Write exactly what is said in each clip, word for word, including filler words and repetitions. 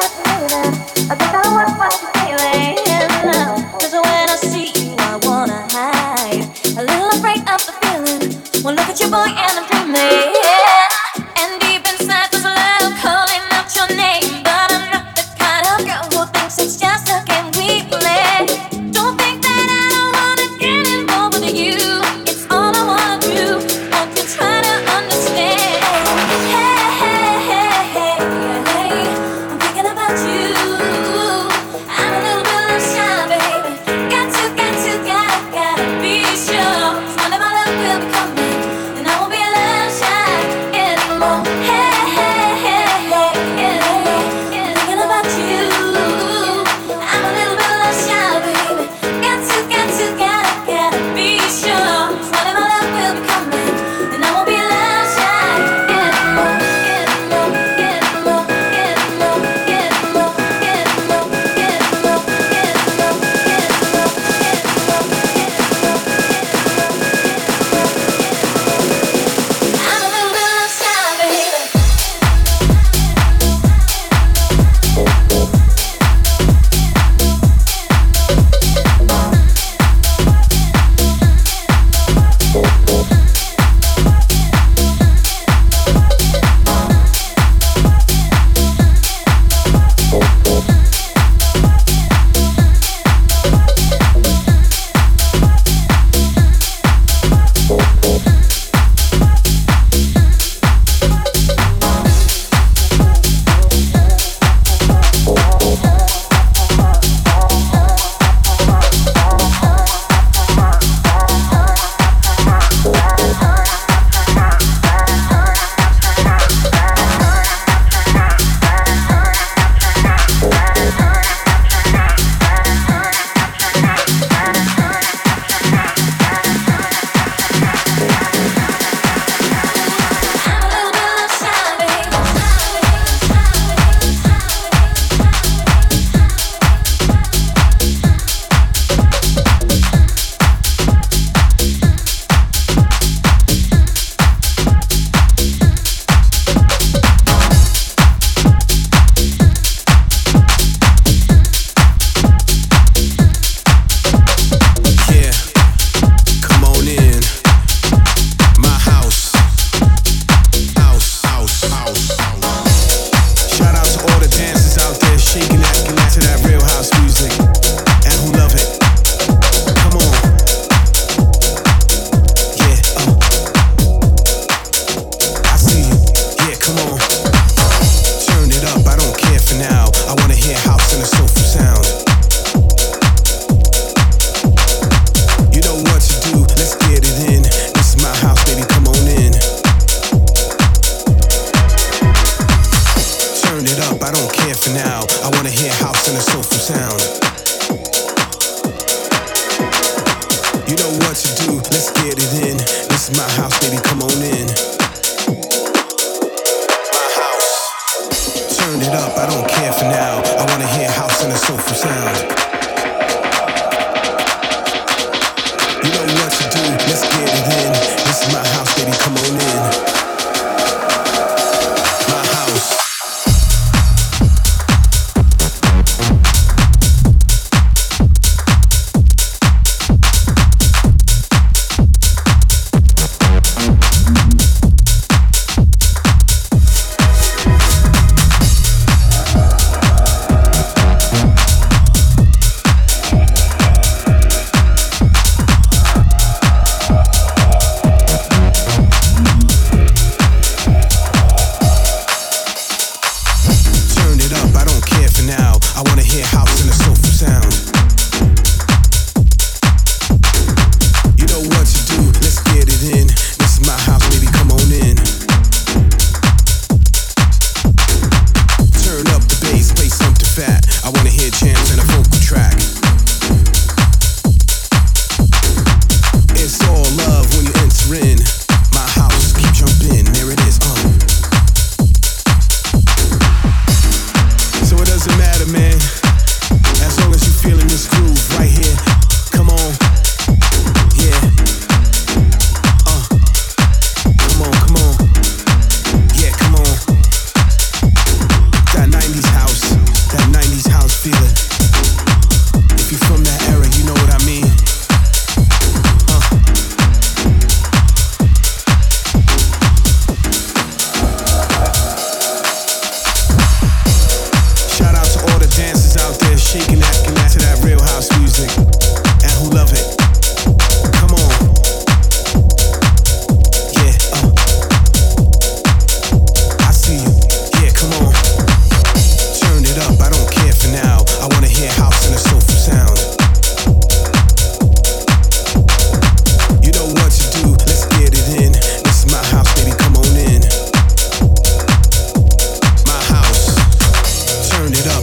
House.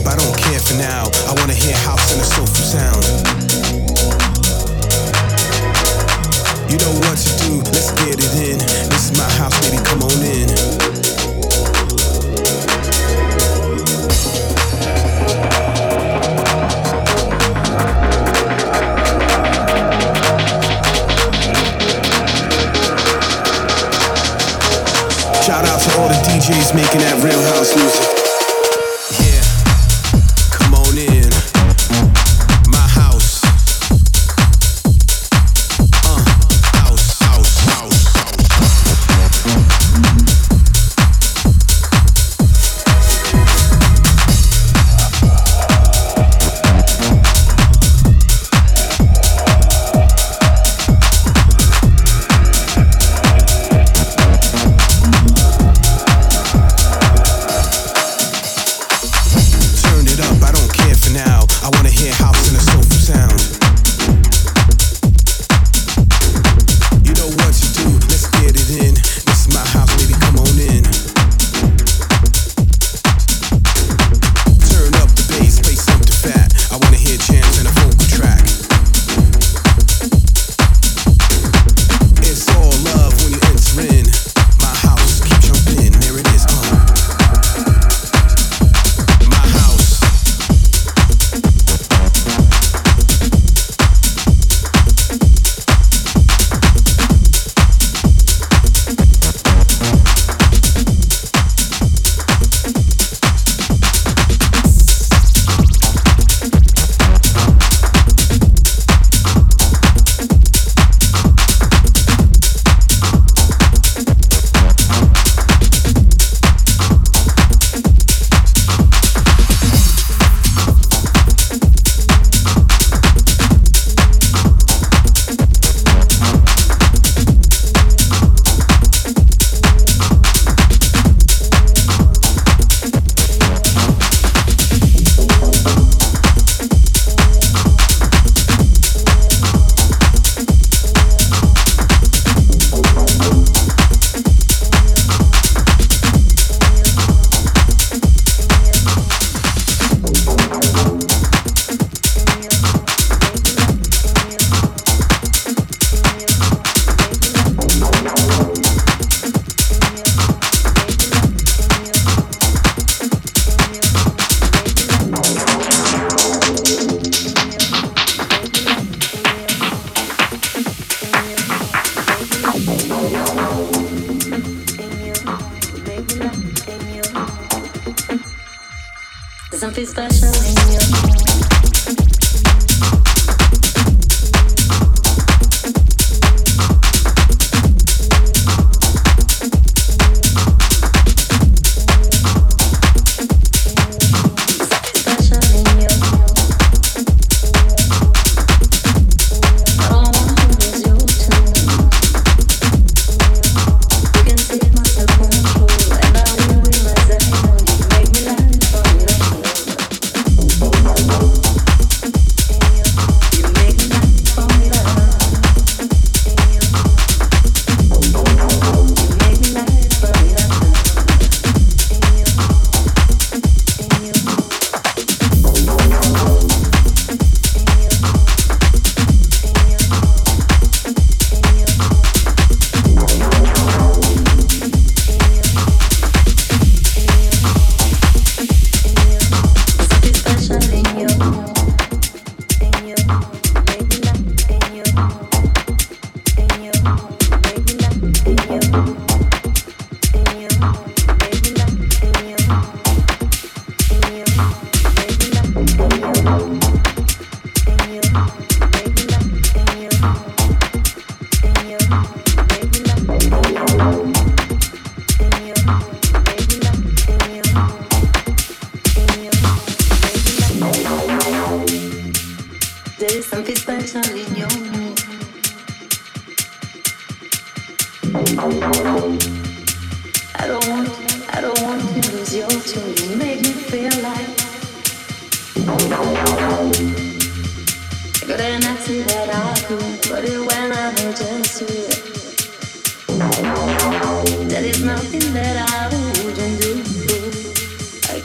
I don't care for now. I wanna hear house and a soulful sound. You know what to do, let's get it in. This is my house, baby, come on in. Shout out to all the D Js making that real house music. Yeah, come on in, my house. Uh, house, house, house,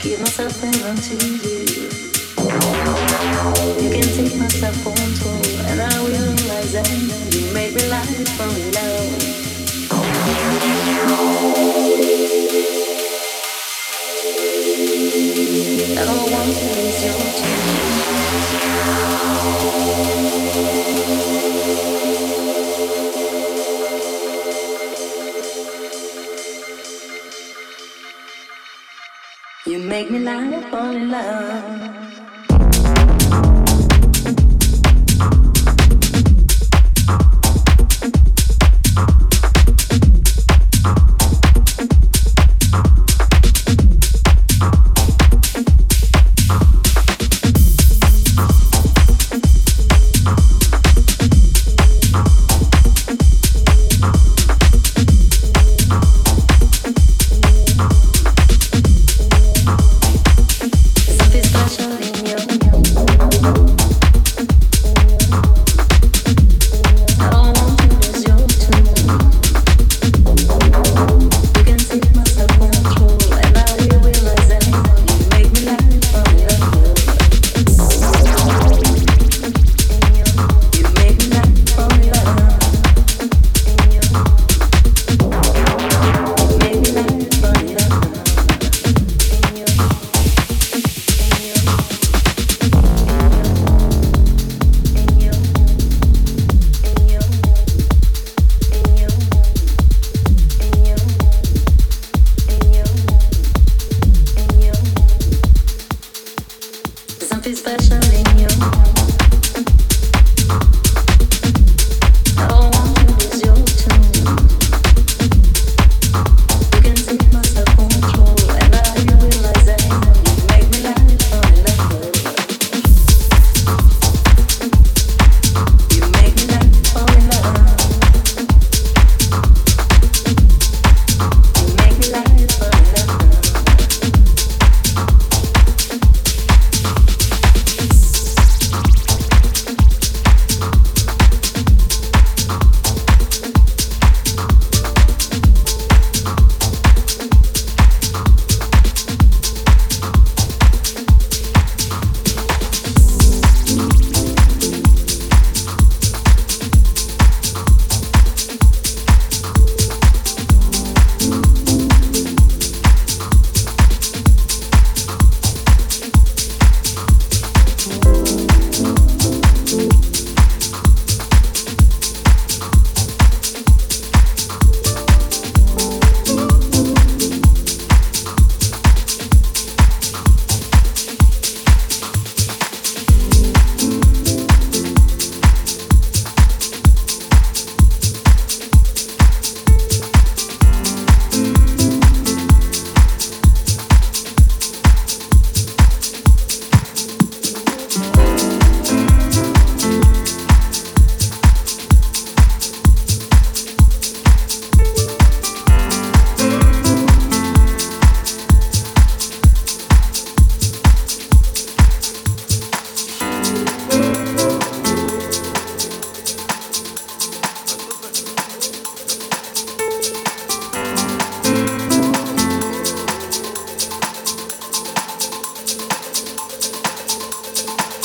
give myself over to you. You can take myself on tour, and I will rise and then you make me live for real. I don't want to lose your chance. You make me light up all in love.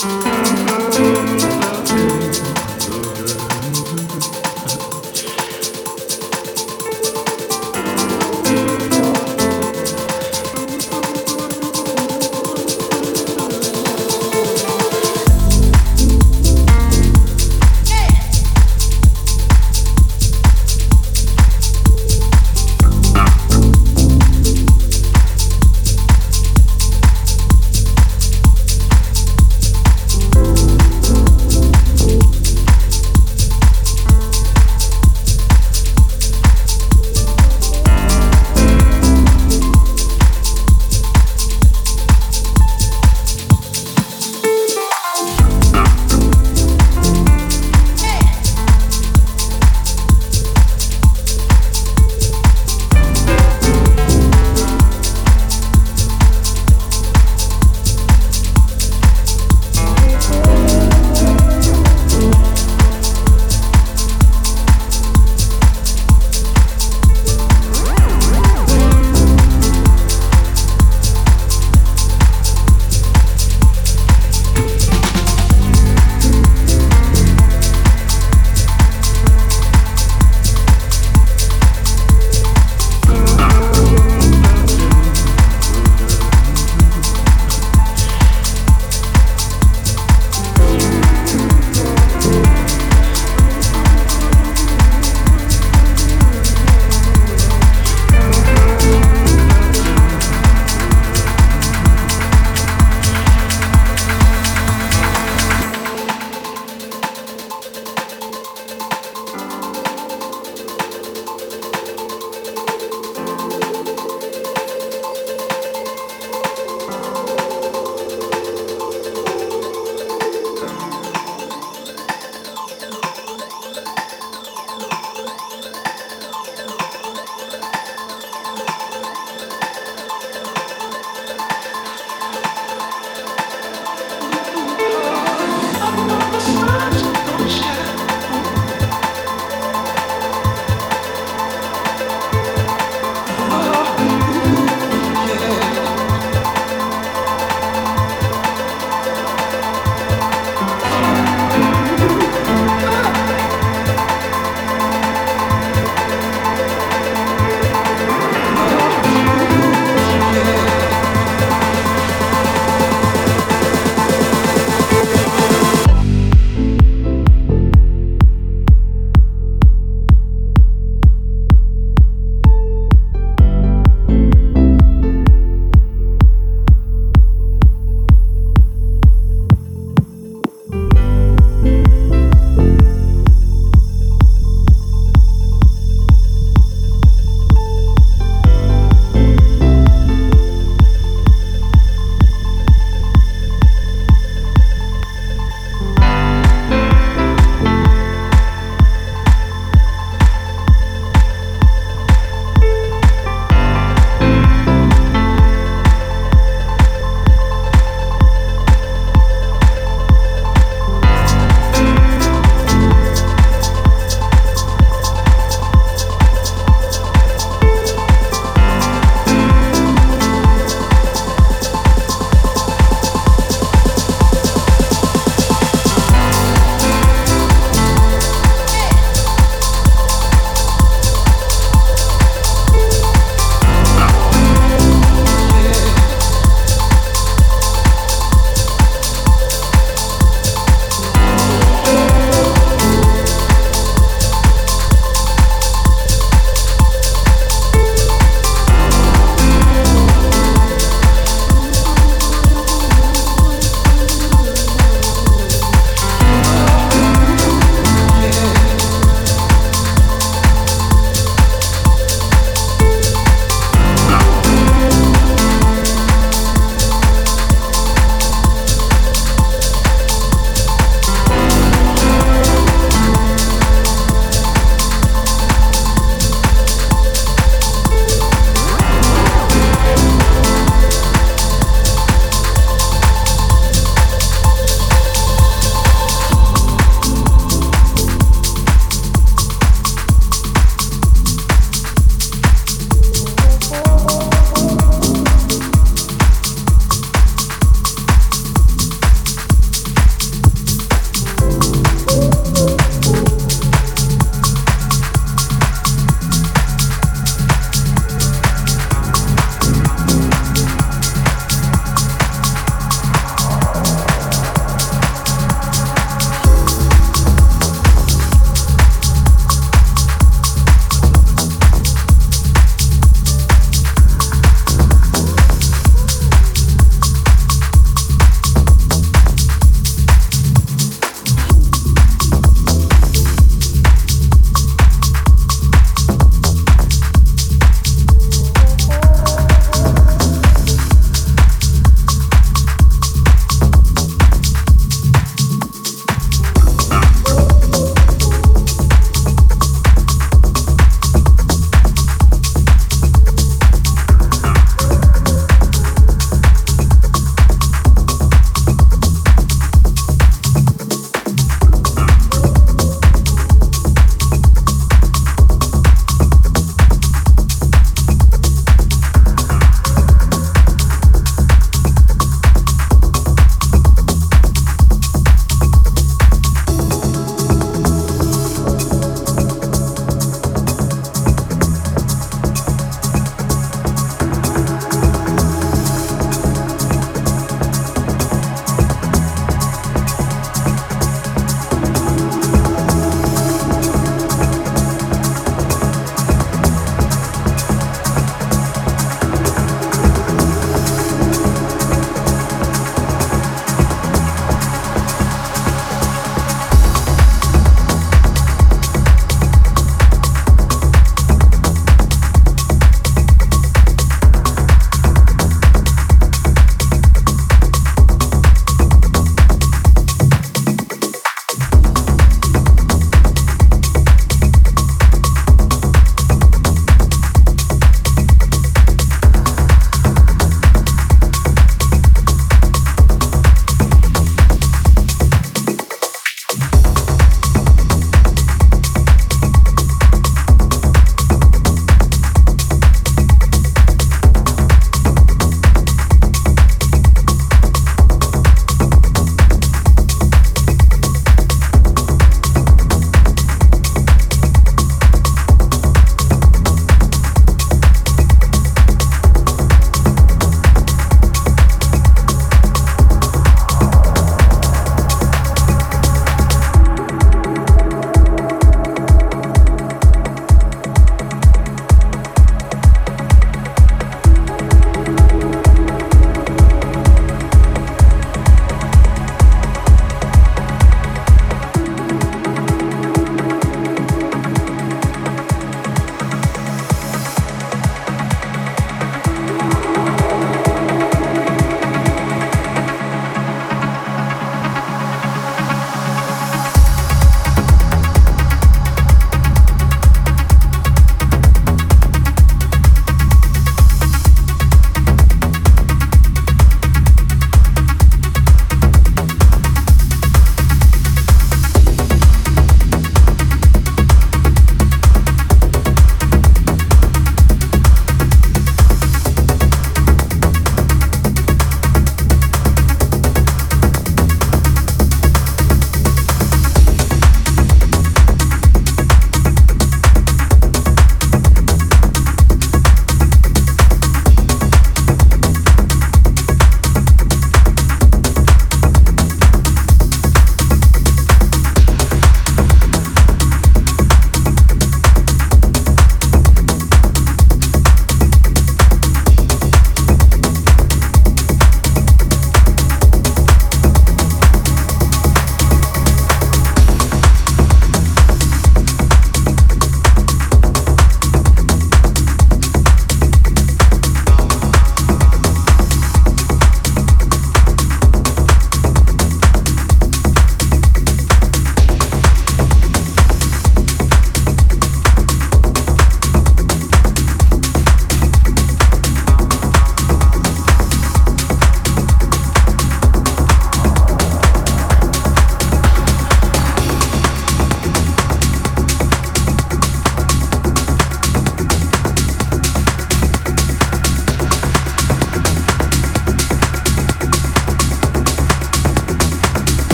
Thank you.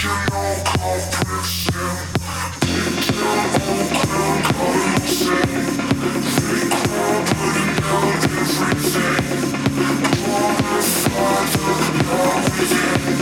Everything, glorify the love within.